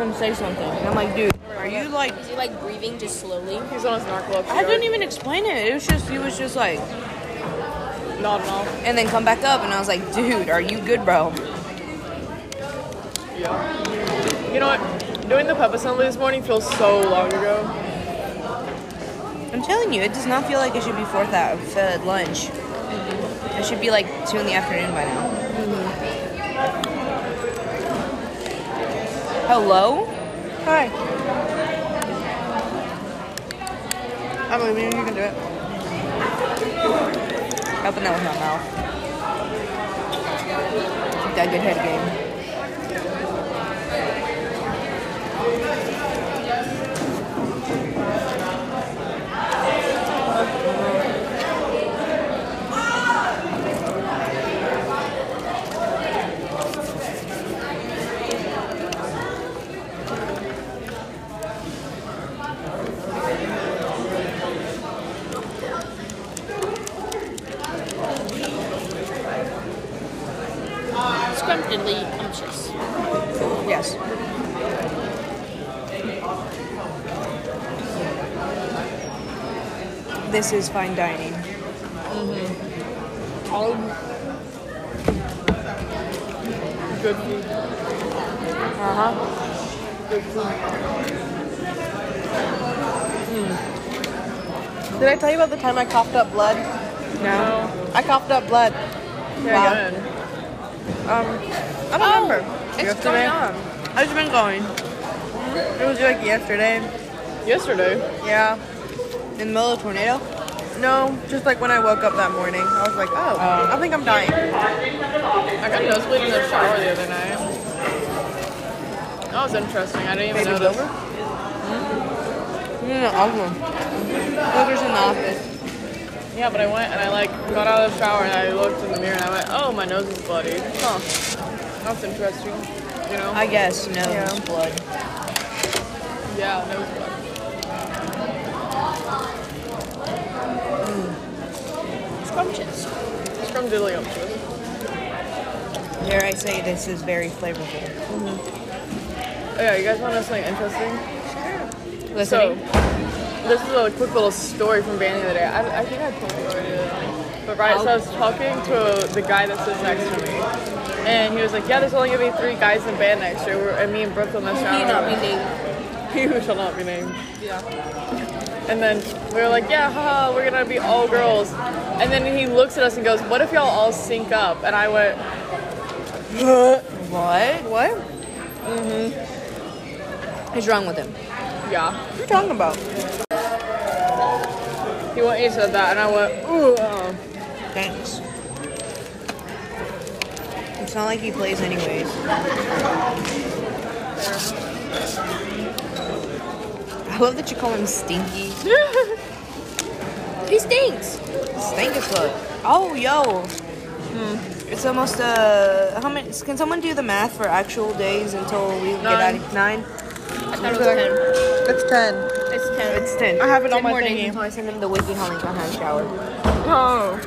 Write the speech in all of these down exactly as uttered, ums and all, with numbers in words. him say something. And I'm like, dude, are you like... Is he like breathing just slowly? He's on his narcolepsy. I didn't even explain it. It was just, he was just like... Nodding off. And then come back up and I was like, dude, are you good, bro? Yeah. You know what? Doing the pep assembly this morning feels so long ago. I'm telling you, it does not feel like it should be fourth at uh, lunch. Mm-hmm. It should be like two in the afternoon by now. Mm-hmm. Hello? Hi. I believe you. You can do it. Open that with my mouth. Keep that good head game. Scrumptedly anxious. Yes. This is fine dining. Mm-hmm. All good food. Uh-huh. Good food. Mm. Did I tell you about the time I coughed up blood? No. I coughed up blood. Very wow. Good. Um, I don't oh, remember. It's yesterday. Going on. How's it been going? It was like yesterday. Yesterday? Yeah. In the middle of a tornado? No, just like when I woke up that morning. I was like, oh, um, I think I'm dying. I got nosebleeds in the shower the other night. That was interesting. I didn't even Baby notice. Baby Dover? No, no, Dover's in the office. Yeah, but I went and I like got out of the shower and I looked in the mirror and I went, oh, my nose is bloody. Huh. That's interesting. You know? I guess nose yeah. blood. Yeah, nose blood. Mm. Scrumptious. Scrumdiddlyumptious. Dare I say this is very flavorful. Mm-hmm. Oh, yeah, you guys want to know something interesting? Sure. Listening. So, this is a quick little story from Vanny the other day. I, I think I told you already. But right, so I was talking to the guy that sits next to me. And he was like, yeah, there's only going to be three guys in band next year. We're, and me and Brooklyn this year. He shall not be named. He who shall not be named. Yeah. And then we were like, yeah, haha, we're going to be all girls. And then he looks at us and goes, what if y'all all sync up? And I went, what? What? Mm-hmm. What's wrong with him? Yeah. What are you talking about? He went, he said that, and I went, ooh. Uh. Thanks. It's not like he plays anyways. I love that you call him Stinky. He stinks. Stink as fuck. Oh, yo. Hmm. It's almost, uh, how many, can someone do the math for actual days until we nine. Get out of nine? I thought it was ten. It's ten. It's ten. It's ten. I have it ten on my thingy. Until I send him the wiki honey behind the shower. Oh.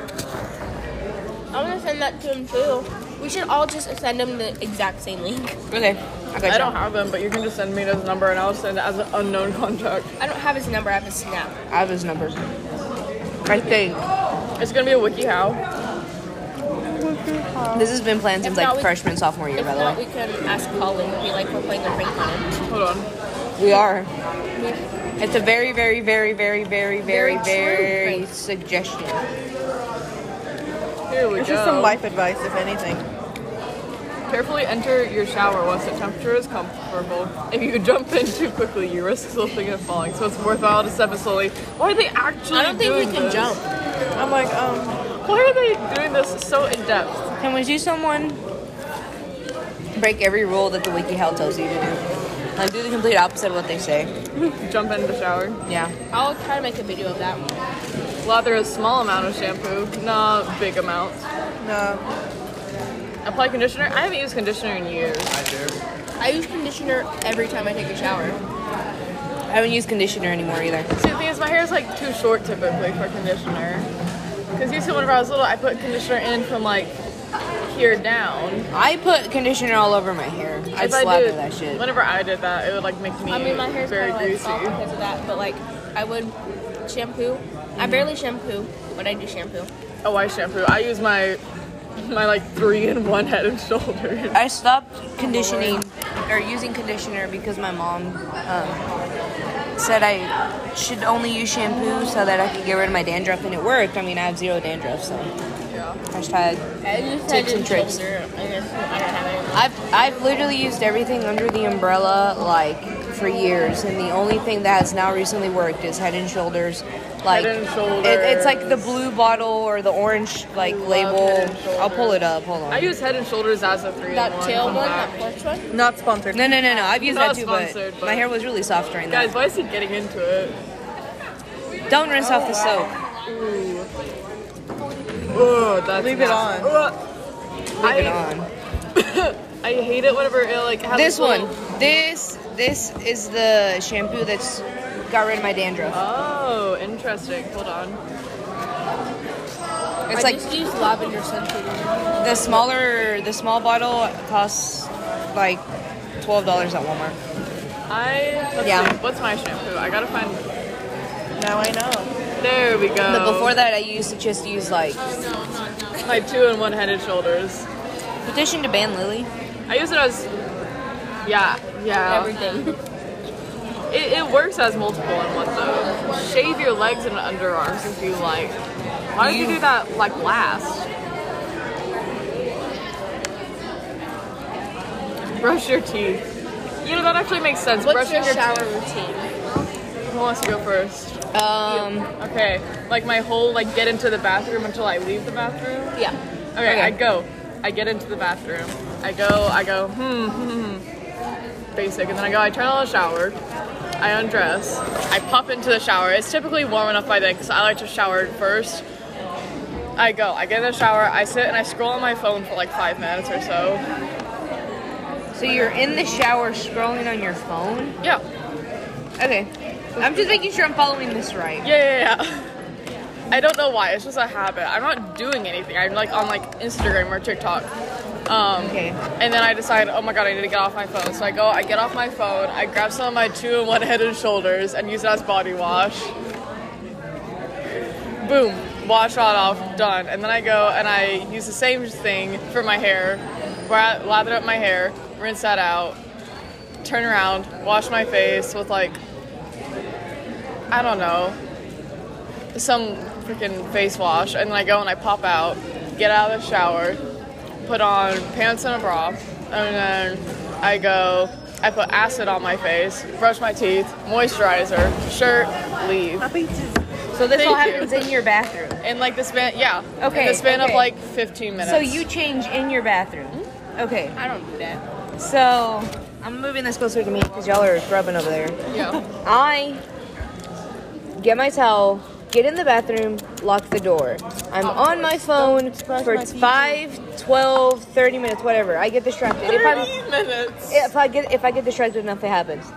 I'm gonna send that to him too. We should all just send him the exact same link. Okay. I, got I you. don't have him, but you can just send me his number and I'll send it as an unknown contact. I don't have his number. I have his snap. I have his number. I think it's gonna be a wiki how. This has been planned since like we, freshman sophomore year, by the way. If not, we can ask Colin. Be like we're playing a prank on him. Hold on. We are. We- It's a very, very, very, very, very, very, very suggestion. Here we go. It's just some life advice, if anything. Carefully enter your shower once the temperature is comfortable. If you jump in too quickly, you risk slipping and falling. So it's worthwhile to step in slowly. Why are they actually? I don't think we can jump. I'm like, um, why are they doing this so in depth? Can we see someone break every rule that the WikiHow tells you to do? Like, do the complete opposite of what they say. Jump into the shower. Yeah. I'll try to make a video of that one. Lather a small amount of shampoo. Not nah, big amounts. No. Nah. Apply conditioner. I haven't used conditioner in years. I do. I use conditioner every time I take a shower. I haven't used conditioner anymore either. See, the thing is, my hair is, like, too short typically for conditioner. Because usually whenever I was little, I put conditioner in from, like, here down. I put conditioner all over my hair. I slather did, that shit. Whenever I did that, it would like make me I mean, my hair's very kinda, greasy. Like, soft because of that, but like I would shampoo. Mm-hmm. I barely shampoo, but I do shampoo. Oh, I shampoo. I use my my like three in one Head and Shoulders. I stopped conditioning or using conditioner because my mom um, said I should only use shampoo so that I could get rid of my dandruff, and it worked. I mean, I have zero dandruff, so. Yeah. Hashtag tips and tricks. I've, I've literally used everything under the umbrella, like, for years, and the only thing that has now recently worked is Head and Shoulders. Like, Head and Shoulders. It, it's like the blue bottle or the orange, like, label. I'll pull it up. Hold on. I use Head and Shoulders as a three in one. That tail one? That flex one? Not sponsored. No, no, no, no. I've used that too, but, but my hair was really soft during that. Guys, why is he getting into it? Don't rinse oh, off the wow. soap. Ooh. Oh, that's Leave nice. it on. Leave I, it on. I hate it whenever it, like, has This one. Little... This... This is the shampoo that's got rid of my dandruff. Oh, interesting. Hold on. It's I like just use lavender scented. The smaller, the small bottle costs like twelve dollars at Walmart. I let's yeah. See, what's my shampoo? I gotta find. Now I know. There we go. But before that, I used to just use like oh, no, no, no. like two in one Head and Shoulders. Petition to ban Lily. I use it as. Yeah, yeah. Everything. It, it works as multiple in one though. Shave your legs and underarms if you like. Why did you, you do that like last? Brush your teeth. You know that actually makes sense. What's Brushing your shower your routine? Who wants to go first? Um. You. Okay. Like my whole like get into the bathroom until I leave the bathroom. Yeah. Okay. Okay. I go. I get into the bathroom. I go. I go. Hmm. Hmm. hmm. Basic, and then I go, I turn on the shower, I undress, I pop into the shower. It's typically warm enough by then because I like to shower first. I go, I get in the shower, I sit and I scroll on my phone for like five minutes or so. So you're in the shower scrolling on your phone? Yeah. Okay. I'm just making sure I'm following this right. Yeah, yeah, yeah. I don't know why, it's just a habit. I'm not doing anything. I'm like on like Instagram or TikTok. Um, okay. And then I decide, oh my god, I need to get off my phone. So I go, I get off my phone, I grab some of my two in one Head and Shoulders and use it as body wash. Boom. Wash that off. Done. And then I go and I use the same thing for my hair, where I lather up my hair, rinse that out, turn around, wash my face with like, I don't know, some freaking face wash. And then I go and I pop out, get out of the shower, put on pants and a bra, and then I go, I put acid on my face, brush my teeth, moisturizer, shirt, leave. So this Thank all happens you. in your bathroom? In like the span, yeah. Okay. In the span okay. of like fifteen minutes. So you change in your bathroom? Okay. I don't do that. So, I'm moving this closer to me because y'all are grubbing over there. Yeah. I get my towel, get in the bathroom, lock the door. I'm on my phone for five, twelve, thirty minutes, whatever. I get distracted. thirty if, minutes. If, I get, if I get distracted enough, it happens.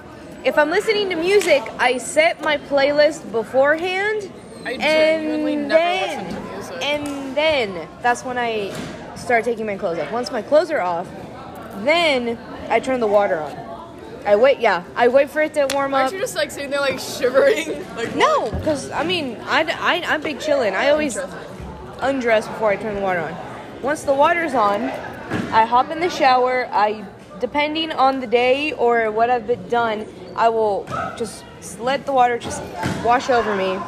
If I'm listening to music, I set my playlist beforehand. I and then, never listen to music. And then, that's when I start taking my clothes off. Once my clothes are off, then I turn the water on. I wait, yeah. I wait for it to warm up. Aren't you just, like, sitting there, like, shivering? Like, no, because, I mean, I, I, I'm big chillin'. I always undress before I turn the water on. Once the water's on, I hop in the shower. I, depending on the day or what I've been done, I will just let the water just wash over me.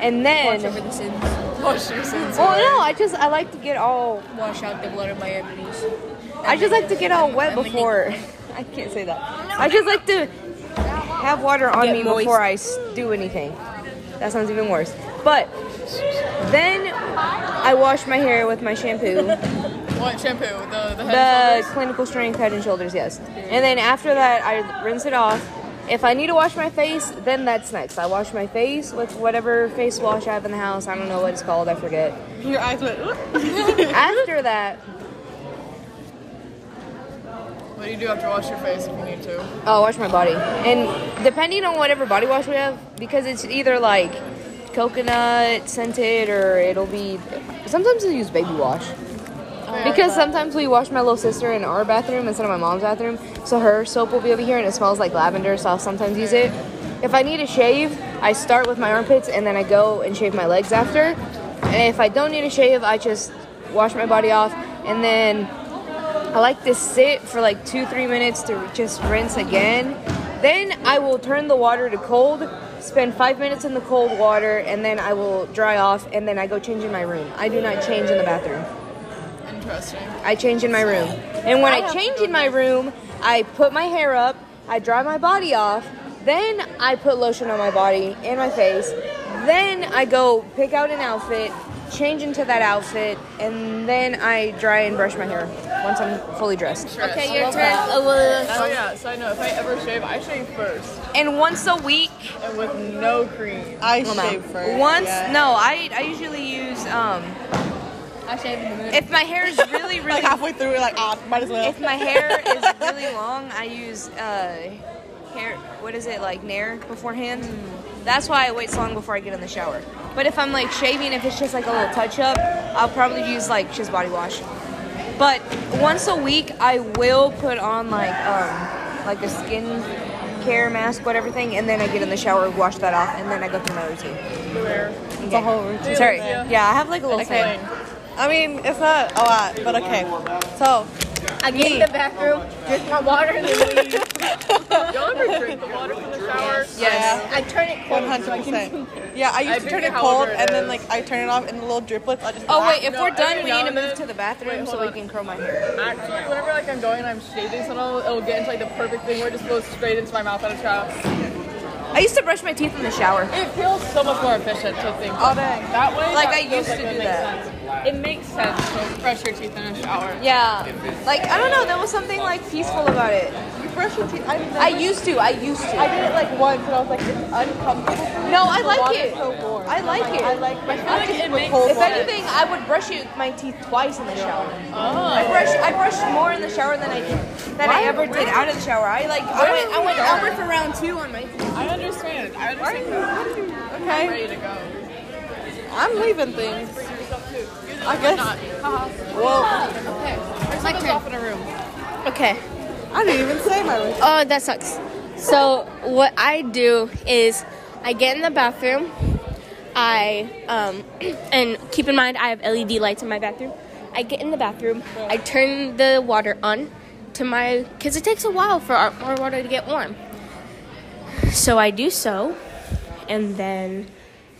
And then... Wash over the sins. Wash your sins. Well, no, I just, I like to get all... Wash out the blood of my enemies. I just like to get all wet before... I can't say that. I just like to have water on me before I do anything. That sounds even worse. But then I wash my hair with my shampoo. What shampoo? The the, head the Clinical Strength Head and Shoulders, yes. And then after that, I rinse it off. If I need to wash my face, then that's next. I wash my face with whatever face wash I have in the house. I don't know what it's called. I forget. Your eyes went. After that. What do you do after you wash your face if you need to? Oh, wash my body. And depending on whatever body wash we have, because it's either like coconut scented or it'll be... Sometimes I use baby wash. Baby Because sometimes we wash my little sister in our bathroom instead of my mom's bathroom, so her soap will be over here and it smells like lavender, so I'll sometimes use it. If I need a shave, I start with my armpits and then I go and shave my legs after. And if I don't need a shave, I just wash my body off, and then I like to sit for like two, three minutes to just rinse again. Then I will turn the water to cold, spend five minutes in the cold water, and then I will dry off, and then I go change in my room. I do not change in the bathroom. Interesting. I change in my room. And when I, I change in my room, I put my hair up, I dry my body off, then I put lotion on my body and my face, then I go pick out an outfit, change into that outfit, and then I dry and brush my hair once I'm fully dressed. Okay, your turn. Oh yeah, so I know if I ever shave, I shave first. And once a week. And with no cream. I well, shave no. first. Once, yeah. no, I I usually use um. I shave in the middle. If my hair is really really like halfway through, we're like ah, might as well. If my hair is really long, I use uh hair. What is it like Nair beforehand? Mm. That's why I wait so long before I get in the shower. But if I'm like shaving, if it's just like a little touch up, I'll probably use like just body wash. But once a week, I will put on like um, like a skin care mask, whatever thing, and then I get in the shower, wash that off, and then I go through my routine. Okay. It's a whole routine. Sorry. Yeah, I have like a little thing. I mean, it's not a lot, but okay. So. I get in the bathroom, drink my water, and then leave. Y'all ever drink the water from the shower? Yes. yes. I turn it cold. one hundred percent. Yeah, I used I to turn it cold, and then like I turn it off, and the little driplets, I just Oh, wait, if no, we're done, we need to move to the bathroom wait, so on. we can curl my hair. Actually, whenever like I'm going and I'm shaving, so it'll get into like the perfect thing where it just goes straight into my mouth out of shower. I used to brush my teeth in the shower. It feels so much more efficient to think all day. That way, like that I used like to do that. Sense. It makes sense to brush your teeth in a shower. Yeah, like I don't know, there was something like peaceful about it. You brush your teeth? I, I used to. I used to. I did it like once, and I was like, it's uncomfortable. For me. No, I like it. So I like it. I like my teeth like with cold If water. anything, I would brush it, my teeth twice in the shower. Oh. I brush. I brushed more in the shower than I did, than Why I ever did out of the shower. I like. I went. I went over for round two on my teeth. I understand. I understand. You, you, okay. I'm ready to go. I'm leaving things. I guess. Uh-huh. Well, okay. There's like off in a room. Okay. I didn't even say my room. Oh, that sucks. So what I do is I get in the bathroom. I um and keep in mind I have L E D lights in my bathroom. I get in the bathroom. I turn the water on to my because it takes a while for our, our water to get warm. So I do so, and then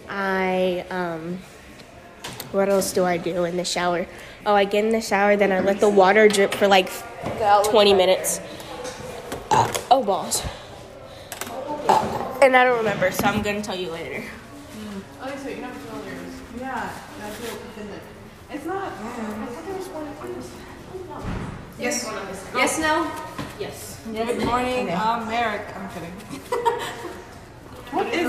I, um, what else do I do in the shower? Oh, I get in the shower, then I let the water drip for like twenty minutes. Uh, oh, balls. Uh, and I don't remember, so I'm going to tell you later. Okay, so you have to tell yours. Yeah, that's what it is. It's not, I think there's one on this. Yes, one on this. Yes, no? Yes. Good morning, America. I'm kidding. What is it?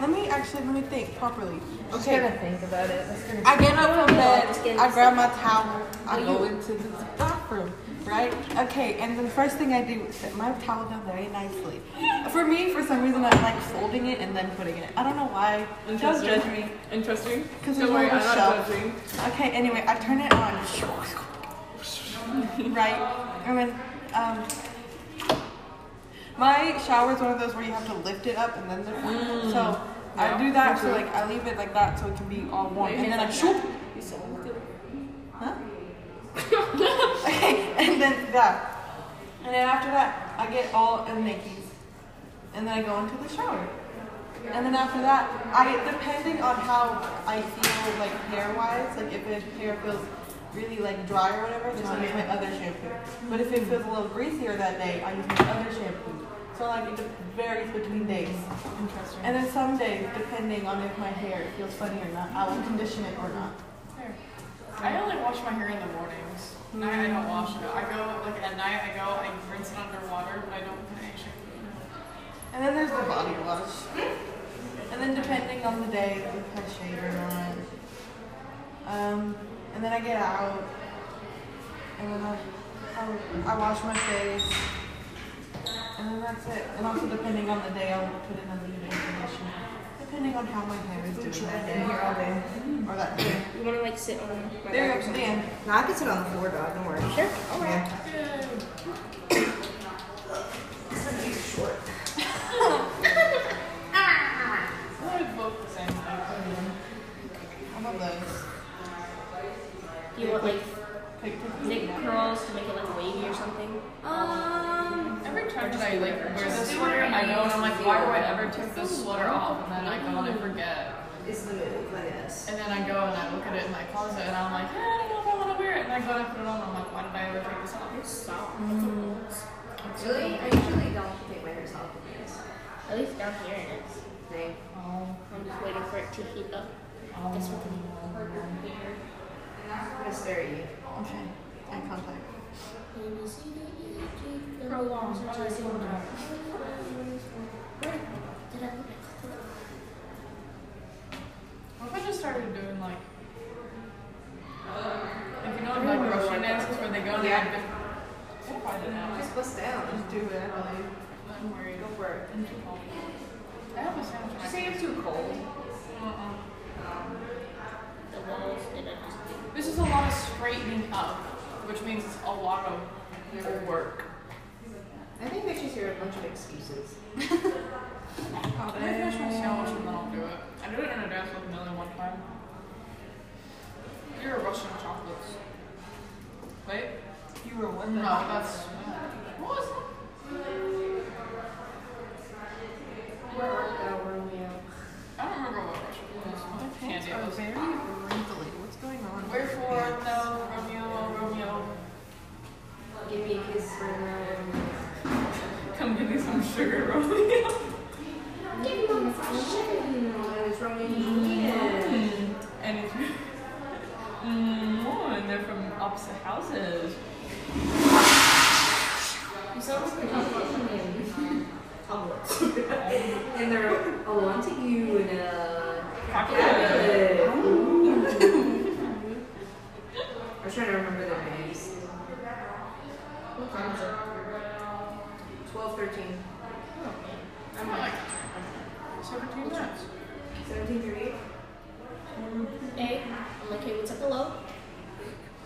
Let me actually, let me think properly. Okay. I'm just gonna think about it. Gonna I get up from bed, I grab my towel, I go into the bathroom, right? Okay, and the first thing I do is set my towel down very nicely. For me, for some reason, I like folding it and then putting it. I don't know why. Interesting. Don't judge me. Interesting. Don't worry, I'm not judging. Okay, anyway, I turn it on. Right? And then, um... my shower is one of those where you have to lift it up and then they're warm. Mm. So yeah, I do that, so like I leave it like that so it can be all warm. And then I shoop. You still want to Huh? Okay, and then that. And then after that, I get all in Nikki's. And then I go into the shower. And then after that, I depending on how I feel like hair-wise, like if it hair feels really like dry or whatever, then I use my other shampoo. But if it feels a little greasier that day, I use my other shampoo. So like it varies between days. Interesting. And then some days, depending on if my hair feels funny or not, I will condition it or not. I only wash my hair in the mornings. Mm-hmm. I, I don't wash it. I go like at night. I go I rinse it underwater, but I don't put any shampoo. And then there's the body wash. And then depending on the day, if I shave or not. Um. And then I get out, and then I, I, I wash my face, and then that's it. And also depending on the day, I'll put in a leave-in conditioner. Depending on how my hair is doing that day all day. Or that day. You want to like sit on my there, back or yeah. No, I can sit on the floor, dog. Don't worry. Sure. All right. Yeah. This one is short. I'm both the same. How about those? Do you want like thick curls to make it like wavy or something? Um. Every time that I like wear this sweater, I know and I'm like, why would I ever take this sweater off? And then I go and I forget. It's the move, I guess. And then I go and I look at it in my closet and I'm like, eh, I don't know if I want to wear it. And I go and I put it on and I'm like, why did I ever take this off? It's soft. Mm. Really? I usually don't take my hair off with this. At least down here it is. Okay. Oh. I'm just waiting for it to heat up. Oh. This one can be here. I'm going to stare at you. Okay. Eye contact. Prolongs. Did I look at what if I just started doing like, like you know like Russian dances where they go and yeah. They have different. Just bust down. Just do it. I'm worried. Go for it. I'm too cold. I have a sandwich. Did you say it's too cold? Uh-uh. Um, the walls and I just this is a lot of straightening up, which means it's a lot of work. I think they should hear a bunch of excuses. Oh, I finish my sandwich and then I'll do it. I did it in a dance with Millie one time. You were Russian chocolates. Wait? You were one? No, that's... What was that? Where were we at? I don't remember what Russian was. My pants are very wrinkly. What's going on? Wherefore, no, Romeo, Romeo. Give me a kiss for Romeo. Come give me some sugar, Romeo. Give me some sugar. And it's Romeo. And it's Romeo. And they're from opposite houses. You sound like a and they're all onto you and uh calculated. I was trying to remember their names. What time is it? twelve thirteen. Oh. I'm like seventeen minutes. Seventeen through eight? Eight. I'm like, hey, what's up, hello?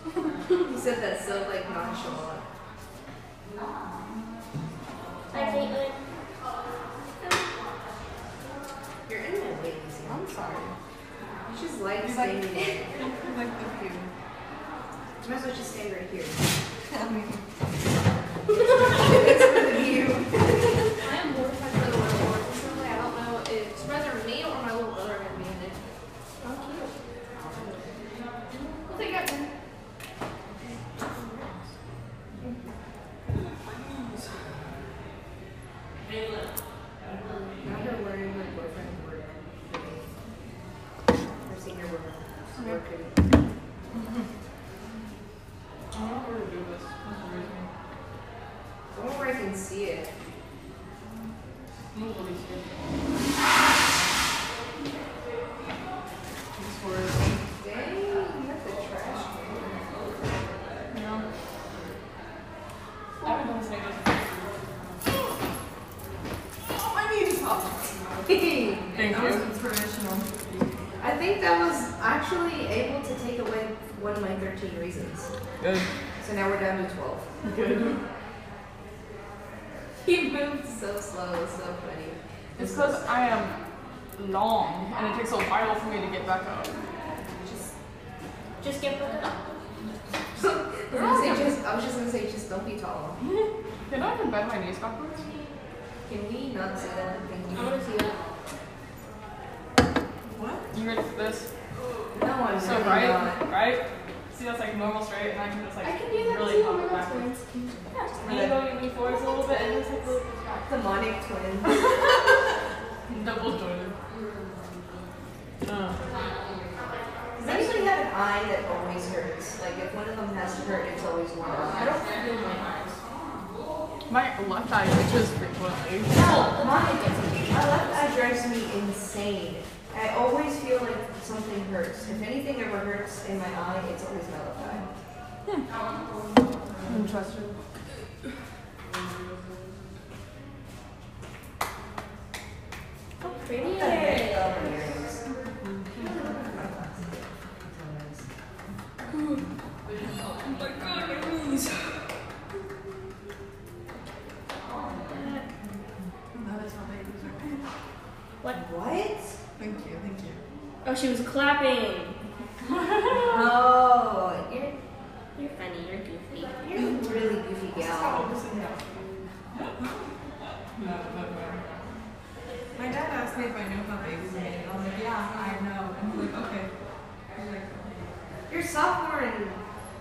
You said that so like nonchalant. Hi, Caitlin. You're in my way, I'm sorry. You just like staying in here. You like the view. You might as well just stay right here. I mean... It's for the view. I am mortified for the little board. Personally, I don't know if it's rather me or my little brother going to be in it. How cute. We'll take that one. Now they're wearing my boyfriend. Senior women. Okay. Okay. Mm-hmm. I don't know where to do this. That's amazing. I don't know where I can see it. Nobody see it. This word. Dang, you have the trash can. No. I haven't done this thing. Oh, I need to talk. Thank you. That was professional. I think that was actually able to take away one of my thirteen reasons. Good. So now we're down to twelve. Good. He moved so slow. It's so funny. It's because I am long, and it takes a while for me to get back up. Just, just get back up. I, was just, I was just gonna say, just don't be tall. Can I even bend my knees backwards? Can we not say that? I want to see that. What? You ready for this? No, I'm so right, not. Right? See, that's like normal straight, and I can just like I can do that really pop it backwards. Yeah, just lean really forwards a little bit, and it's like a little demonic twins. Double jointed. Uh. Does anybody have an eye that always hurts? Like, if one of them has to hurt, it's always one of them. I don't feel my eyes. My left eye itches frequently. No, mine gets itchy. My left eye drives me insane. I always feel like something hurts. If anything ever hurts in my eye, it's always my left eye. Hmm. Interesting. How pretty. What? What? Thank you, thank you. Oh, she was clapping. Oh, you're you're funny. You're goofy. You're a really goofy gal. My dad asked me if I knew how babies are made. I was like, yeah, I know. And he's like, okay. I'm like, you're sophomore in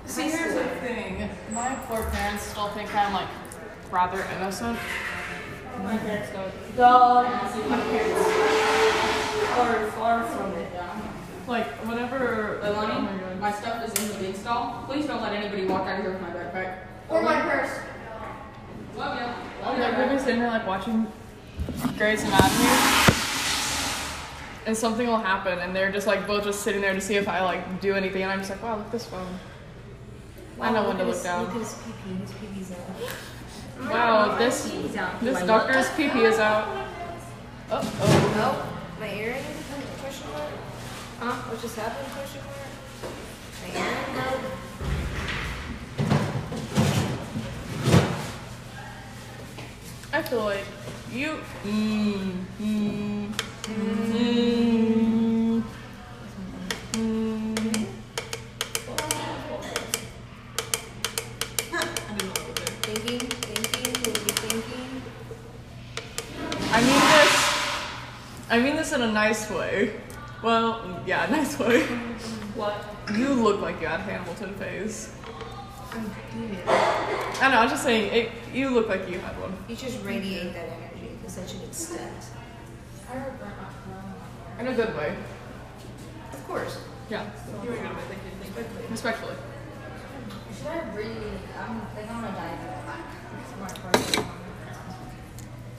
so high school. Here's the thing. My poor parents still think I'm like rather innocent. My parents go, go and my parents are far from it. Like, whenever Leilani, oh my, my stuff is in the big stall, please don't let anybody walk out of here with my backpack. Or, or my purse. Love you. Love like, we've been sitting here, like, watching Grey's Anatomy, and something will happen, and they're just, like, both just sitting there to see if I, like, do anything, and I'm just like, wow, look at this phone. Wow, I know when to look down. Look at his pee-pee. His pee-pee's out. Wow, this this doctor's pee pee is out. Oh, oh. Oh, my earring? Question mark? Huh? What just happened? Question mark? My earring? I feel like you. Mmm. Mmm. Mmm. Mmm. Thinking. I mean this, I mean this in a nice way. Well, yeah, nice way. What? You look like you had Hamilton phase. I'm confused. I don't know, I'm just saying, it, you look like you had one. You just radiate that energy to such an extent. I regret not growing up. In a good way. Of course. Yeah. You regret it, like you think. Respectfully. Respectfully. Should I breathe? I'm like, I'm gonna die. It's my part.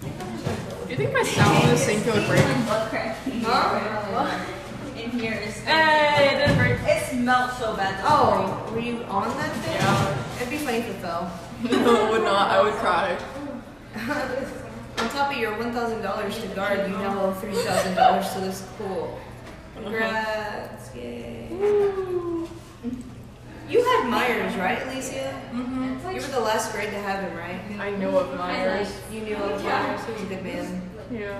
Do you think my sound is sync code break? Okay. Huh? In here is. Hey, it didn't break. It smelled so bad. Oh, morning. Were you on that thing? Yeah. It'd be funny if it fell. No, it would not. I would cry. On top of your one thousand dollars to guard, you now owe three thousand dollars to this pool. Congrats! Yay. Ooh. You had Myers, right, Alicia? Mm-hmm. Like you were the last grade to have him, right? I knew of Myers. You knew of Myers. He was a good man. Yeah.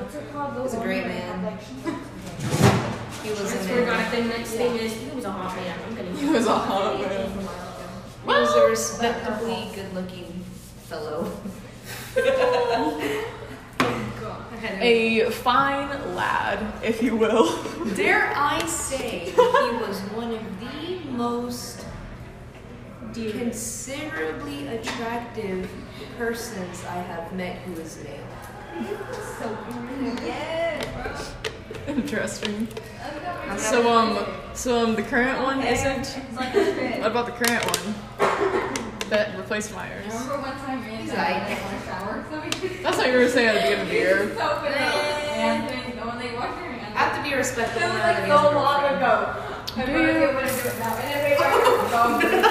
He was a great man. He was a man. The next thing is he was a hot man. I'm gonna. He was a hot man. He was a respectably good-looking fellow. A fine lad, if you will. Dare I say, he was one of the most considerably attractive persons I have met who is male. So weird. Yeah. Interesting. So um, so um, the current one isn't. What about the current one that replaced Myers? I remember one time me and Dad went in the shower. That's what you were saying at the beginning of the year. So good. And when they walked in, I have to be respectful. It was like so long ago. I don't know if I'm gonna do it now. And if I were to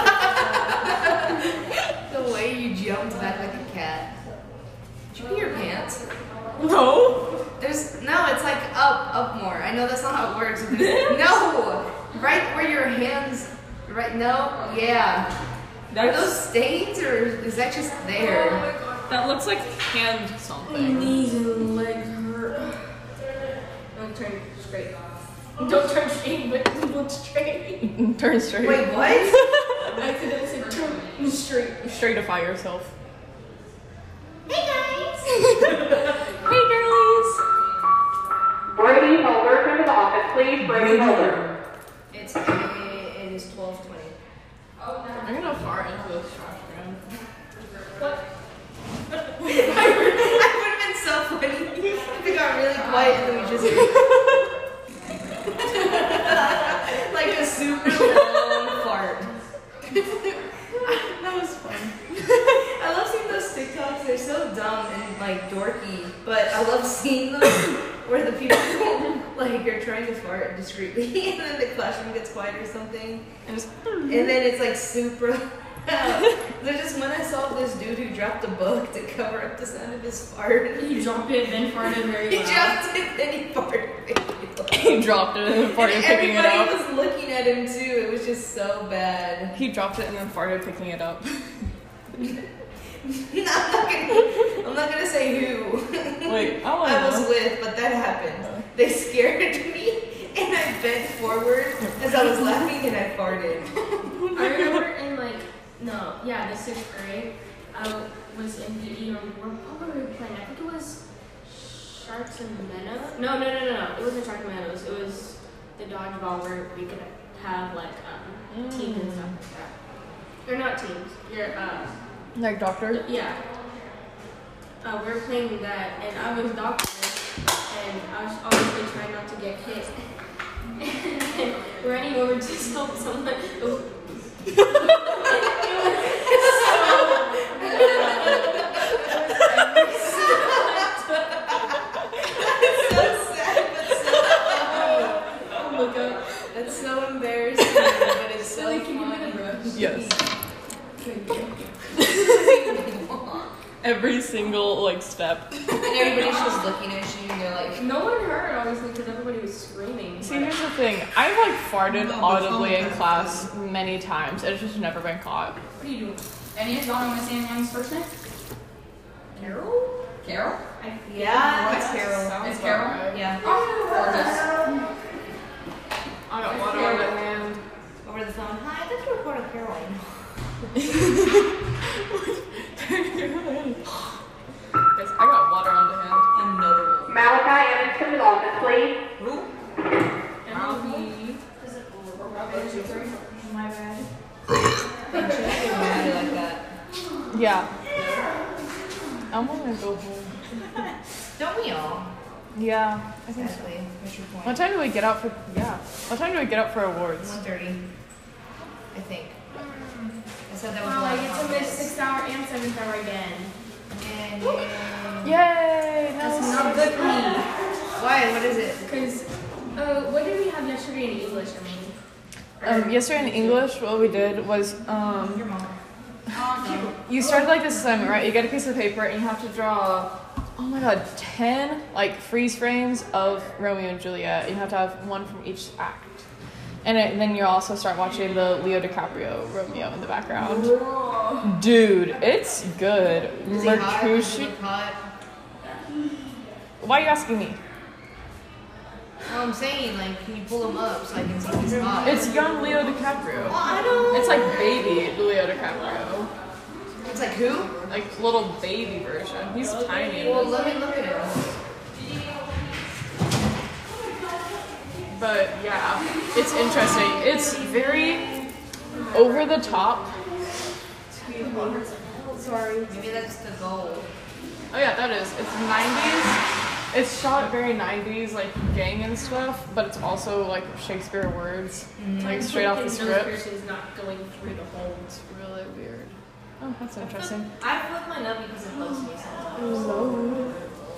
go. The way you jumped back like a cat. Did you pee your pants? No. There's no. It's like up, up more. I know that's not how it works. No. Right where your hands. Right. No. Yeah. Are those stains or is that just there? Oh my God. That looks like hand something. Knees and legs hurt. Don't turn straight. Don't turn straight, but look straight. Turn straight. Wait, what? I accidentally said turn straight. Straightify yourself. Hey guys! Hey girlies! Brady Holder, come to the office, please. Brady Holder. It's a, it is twelve twenty. Oh no. I'm gonna fart into this shotgun. What? I would have been so funny if it got really quiet and then we just like a super long fart. That was fun. I love seeing those TikToks. They're so dumb and like dorky, but I love seeing them where the people like are trying to fart discreetly, and then the classroom gets quiet or something, and, just, and then it's like super. So just when I saw this dude who dropped a book to cover up the sound of his fart. He dropped it, then farted very loud. He dropped it, then he farted. He dropped it and then farted and picking it up. Everybody was looking at him too. It was just so bad. He dropped it and then farted picking it up. No, I'm not gonna, I'm not gonna say who. Wait, I want to I was know. with, but that happened. Uh, they scared me, and I bent forward as I was laughing, and I farted. I remember in like no, yeah, the sixth grade, I was in the you know what were we playing? I think it was Sharks and Minnows. No, no, no, no, no. It wasn't Sharks and Minnows. It was the dodgeball where we could have like um, mm. teams and stuff like that. Or not teams. You're uh. Like doctor? Yeah. Uh, we were playing that, and I was doctor, and I was obviously trying not to get hit. And running over to help someone. Oh. It was so bad. It's so sad, but so funny. Oh my god. That's so embarrassing, but it's so like, funny. Yes. Thank you. Every single like step. And everybody's just looking at you and you're like, no one heard obviously because everybody was screaming. See, here's the thing. I've like farted no, audibly in class many times. It's just never been caught. What are you doing? Any of y'all know Miss Anne's first name? Carol? Carol? I yeah, it's Carol. It's Carol? Right. Yeah. Oh, gorgeous. On a water land. Over the phone. Hi, I'd like to report on Carol. Yes, I got water on the hand. Another one. Malachi Evans, come to the office, please. Who? Malachi. Is it Robert? My bad. Like that. Yeah. I want to go home. Don't we all? Yeah. I think exactly. So. What's your point? What time do we get out for? Yeah. What time do we get out for awards? One thirty. I think. So that was oh, I get to miss sixth hour and seventh hour again. And yay! That was not good for me. Why? What is it? Because, uh, what did we have yesterday in English? I mean, um, yesterday in English, what we did was um, your mom. Um, you started like this assignment, right? You get a piece of paper and you have to draw. Oh my god, ten like freeze frames of Romeo and Juliet. You have to have one from each act. And, it, and then you also start watching the Leo DiCaprio Romeo in the background. Whoa. Dude, it's good. Is he hot? Why are you asking me? Well, I'm saying, like, can you pull him up so I can see if he's hot? It's young Leo DiCaprio. Well, I don't... It's like baby Leo DiCaprio. It's like who? Like little baby version. He's tiny. Well, let me look at him. But yeah, it's interesting. It's very over the top. Sorry. Maybe that's the goal. Oh yeah, that is. It's nineties. It's shot very nineties, like gang and stuff, but it's also like Shakespeare words, mm-hmm. like straight off the script. It's not going through the whole. It's really weird. Oh, that's interesting. I put mine up because it loves me sometimes.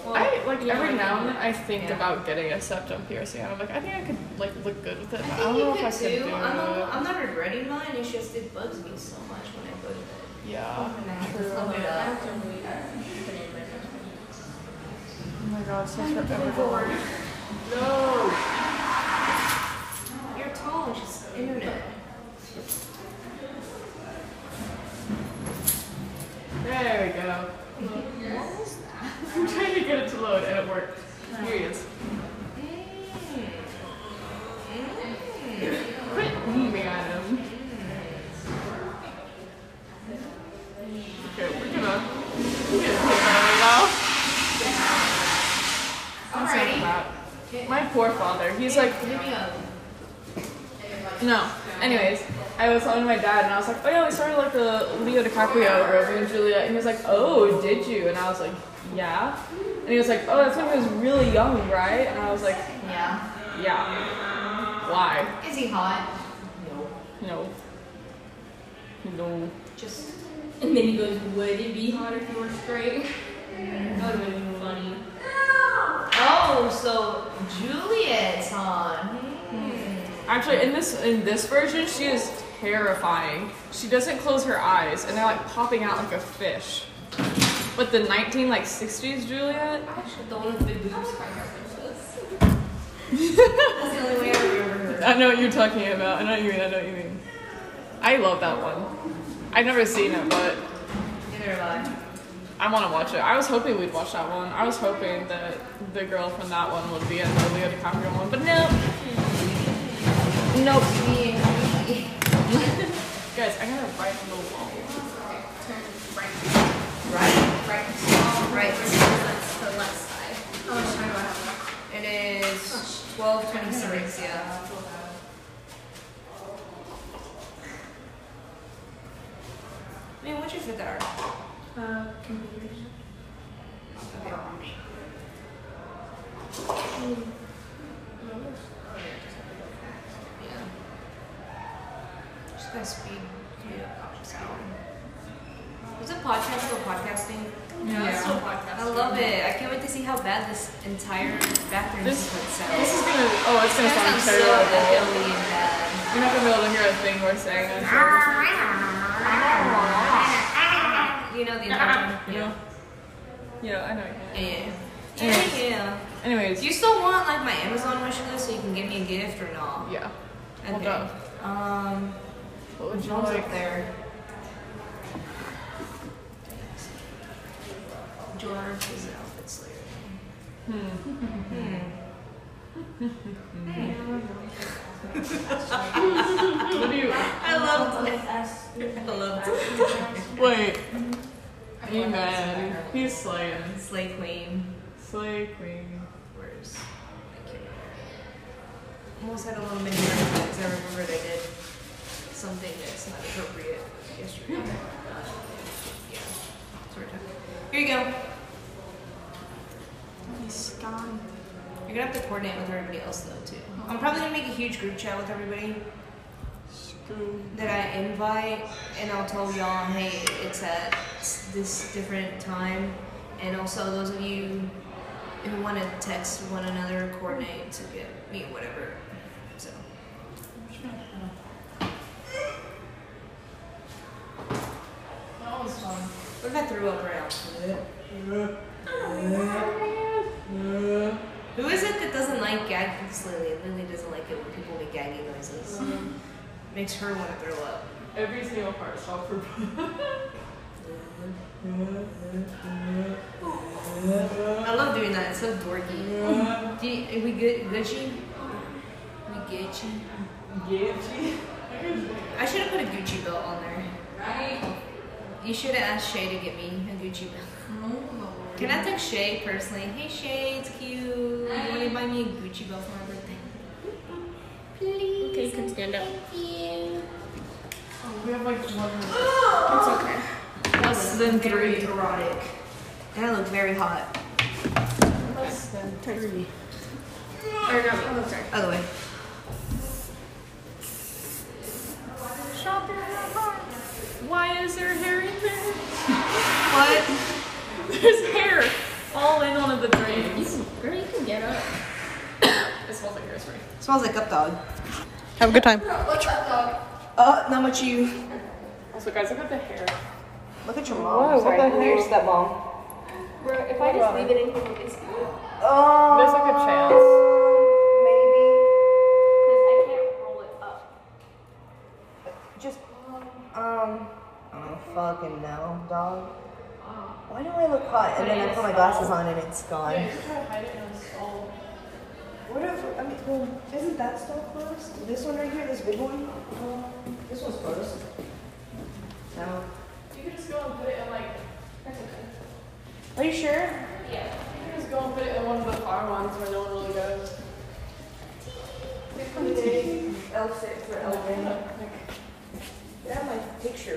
Well, I like yeah, every now and then I think yeah. about getting a septum piercing. I'm like, I think I could like look good with it. But I, I don't know if I could do it. I'm not regretting mine. It's just it bugs me so much when I go to bed. Yeah. True. Oh, yeah. Oh my god, so forever. No. You're tall. It's just internet. There we go. Yes. I'm trying to get it to load and it worked. Here he is. Quit leaving at him. Okay, we're gonna we're gonna put that on now. Alrighty. My poor father. He's like no. Anyways, I was talking to my dad and I was like, oh yeah, we started like the Leo DiCaprio Romeo and Juliet, and he was like, oh, did you? And I was like, yeah. And he was like, oh, that's when he was really young, right? And I was like, yeah. Yeah. Why? Is he hot? No. No. No. Just. And then he goes, would it be hot if you were straight? That would have been funny. Oh, so Juliet's on. Actually, in this in this version, she is terrifying. She doesn't close her eyes, and they're like popping out like a fish. But the nineteen like sixties Juliet. I actually don't want to do this. That's the only way I remember her. I know what you're talking about. I know what you mean. I know what you mean. I love that one. I've never seen it, but neither have I. I want to watch it. I was hoping we'd watch that one. I was hoping that the girl from that one would be in the Leo DiCaprio one, but no. Nope. Guys, I gotta write on the wall. Okay, turn right. Right? Right. All right. That's the left side. How much time do I have? It is twelve twenty-six, yeah. I mean, what's your fifth hour? Uh, computer vision. Okay. Yeah. Just gotta speed. Yeah. Was it podcast still podcasting? Yeah. Yeah. Still podcasting. I love it. I can't wait to see how bad this entire bathroom this, sound. This is gonna. Oh, it's gonna sound so ugly and bad. You're not gonna be able to hear a thing we're saying. You know the entire you know? Yeah, I know. Yeah. Yeah. Yeah. Yeah. Anyways. Do you still want like my Amazon wish list so you can give me a gift or not? Yeah. Okay. Well um what would you like? Up there? George is an outfits later. Hmm. Hmm. What do you I loved it. I loved it. Wait. Amen. He's slaying. Slay queen. Slay queen. Where's my camera? Almost had a little mini breakdown because I remember they did something that's not appropriate yesterday. Yeah. Yeah. So we're done. Here you go. He's gone. You're gonna have to coordinate with everybody else though too. I'm probably gonna make a huge group chat with everybody that I invite, and I'll tell y'all, hey, it's at this different time, and also those of you who want to text one another, coordinate to get me whatever. So. That was fun. What if I threw up right out? Who is it that doesn't like gagging? Lily. Lily doesn't like it when people make gagging noises. Mm-hmm. Makes her want to throw up. Every single part is all for I love doing that. It's so dorky. Do you, are we good? Gucci? We Gucci? Gucci? I should have put a Gucci belt on there. Right? You should have asked Shay to get me a Gucci belt. Oh, can I text Shay personally? Hey Shay, it's cute. Hi. You want to buy me a Gucci belt for my birthday? Please. Okay, you can stand up. You. Oh, we have like one. It's okay. Less than three. Erotic. And I look very hot. Less than three. Or no, oh, sorry. Other way. Shopping in my car. Why is there hair in there? What? There's hair all in one of the drains. You can, girl, you can get up. It smells like hairspray. It smells like up dog. Have a good time. What's up dog? Uh, not much you. Also guys, look at the hair. Look at your mom. Whoa, sorry. What the hair is that mom? Bro, if Hold I just on. leave it in here, it's good. Oh. There's like a chance. Maybe. Because I can't roll it up. Just, um, I don't fucking know, dog. Why do I look hot? And then I put my glasses on and it's gone. Yeah, you should try to hide it in the skull. What if, I mean, well, isn't that still close? This one right here, this big one? Well, this one's close. No. You could just go and put it in, like, that's okay. Are you sure? Yeah. You could just go and put it in one of the far ones where no one really goes. L six or L one.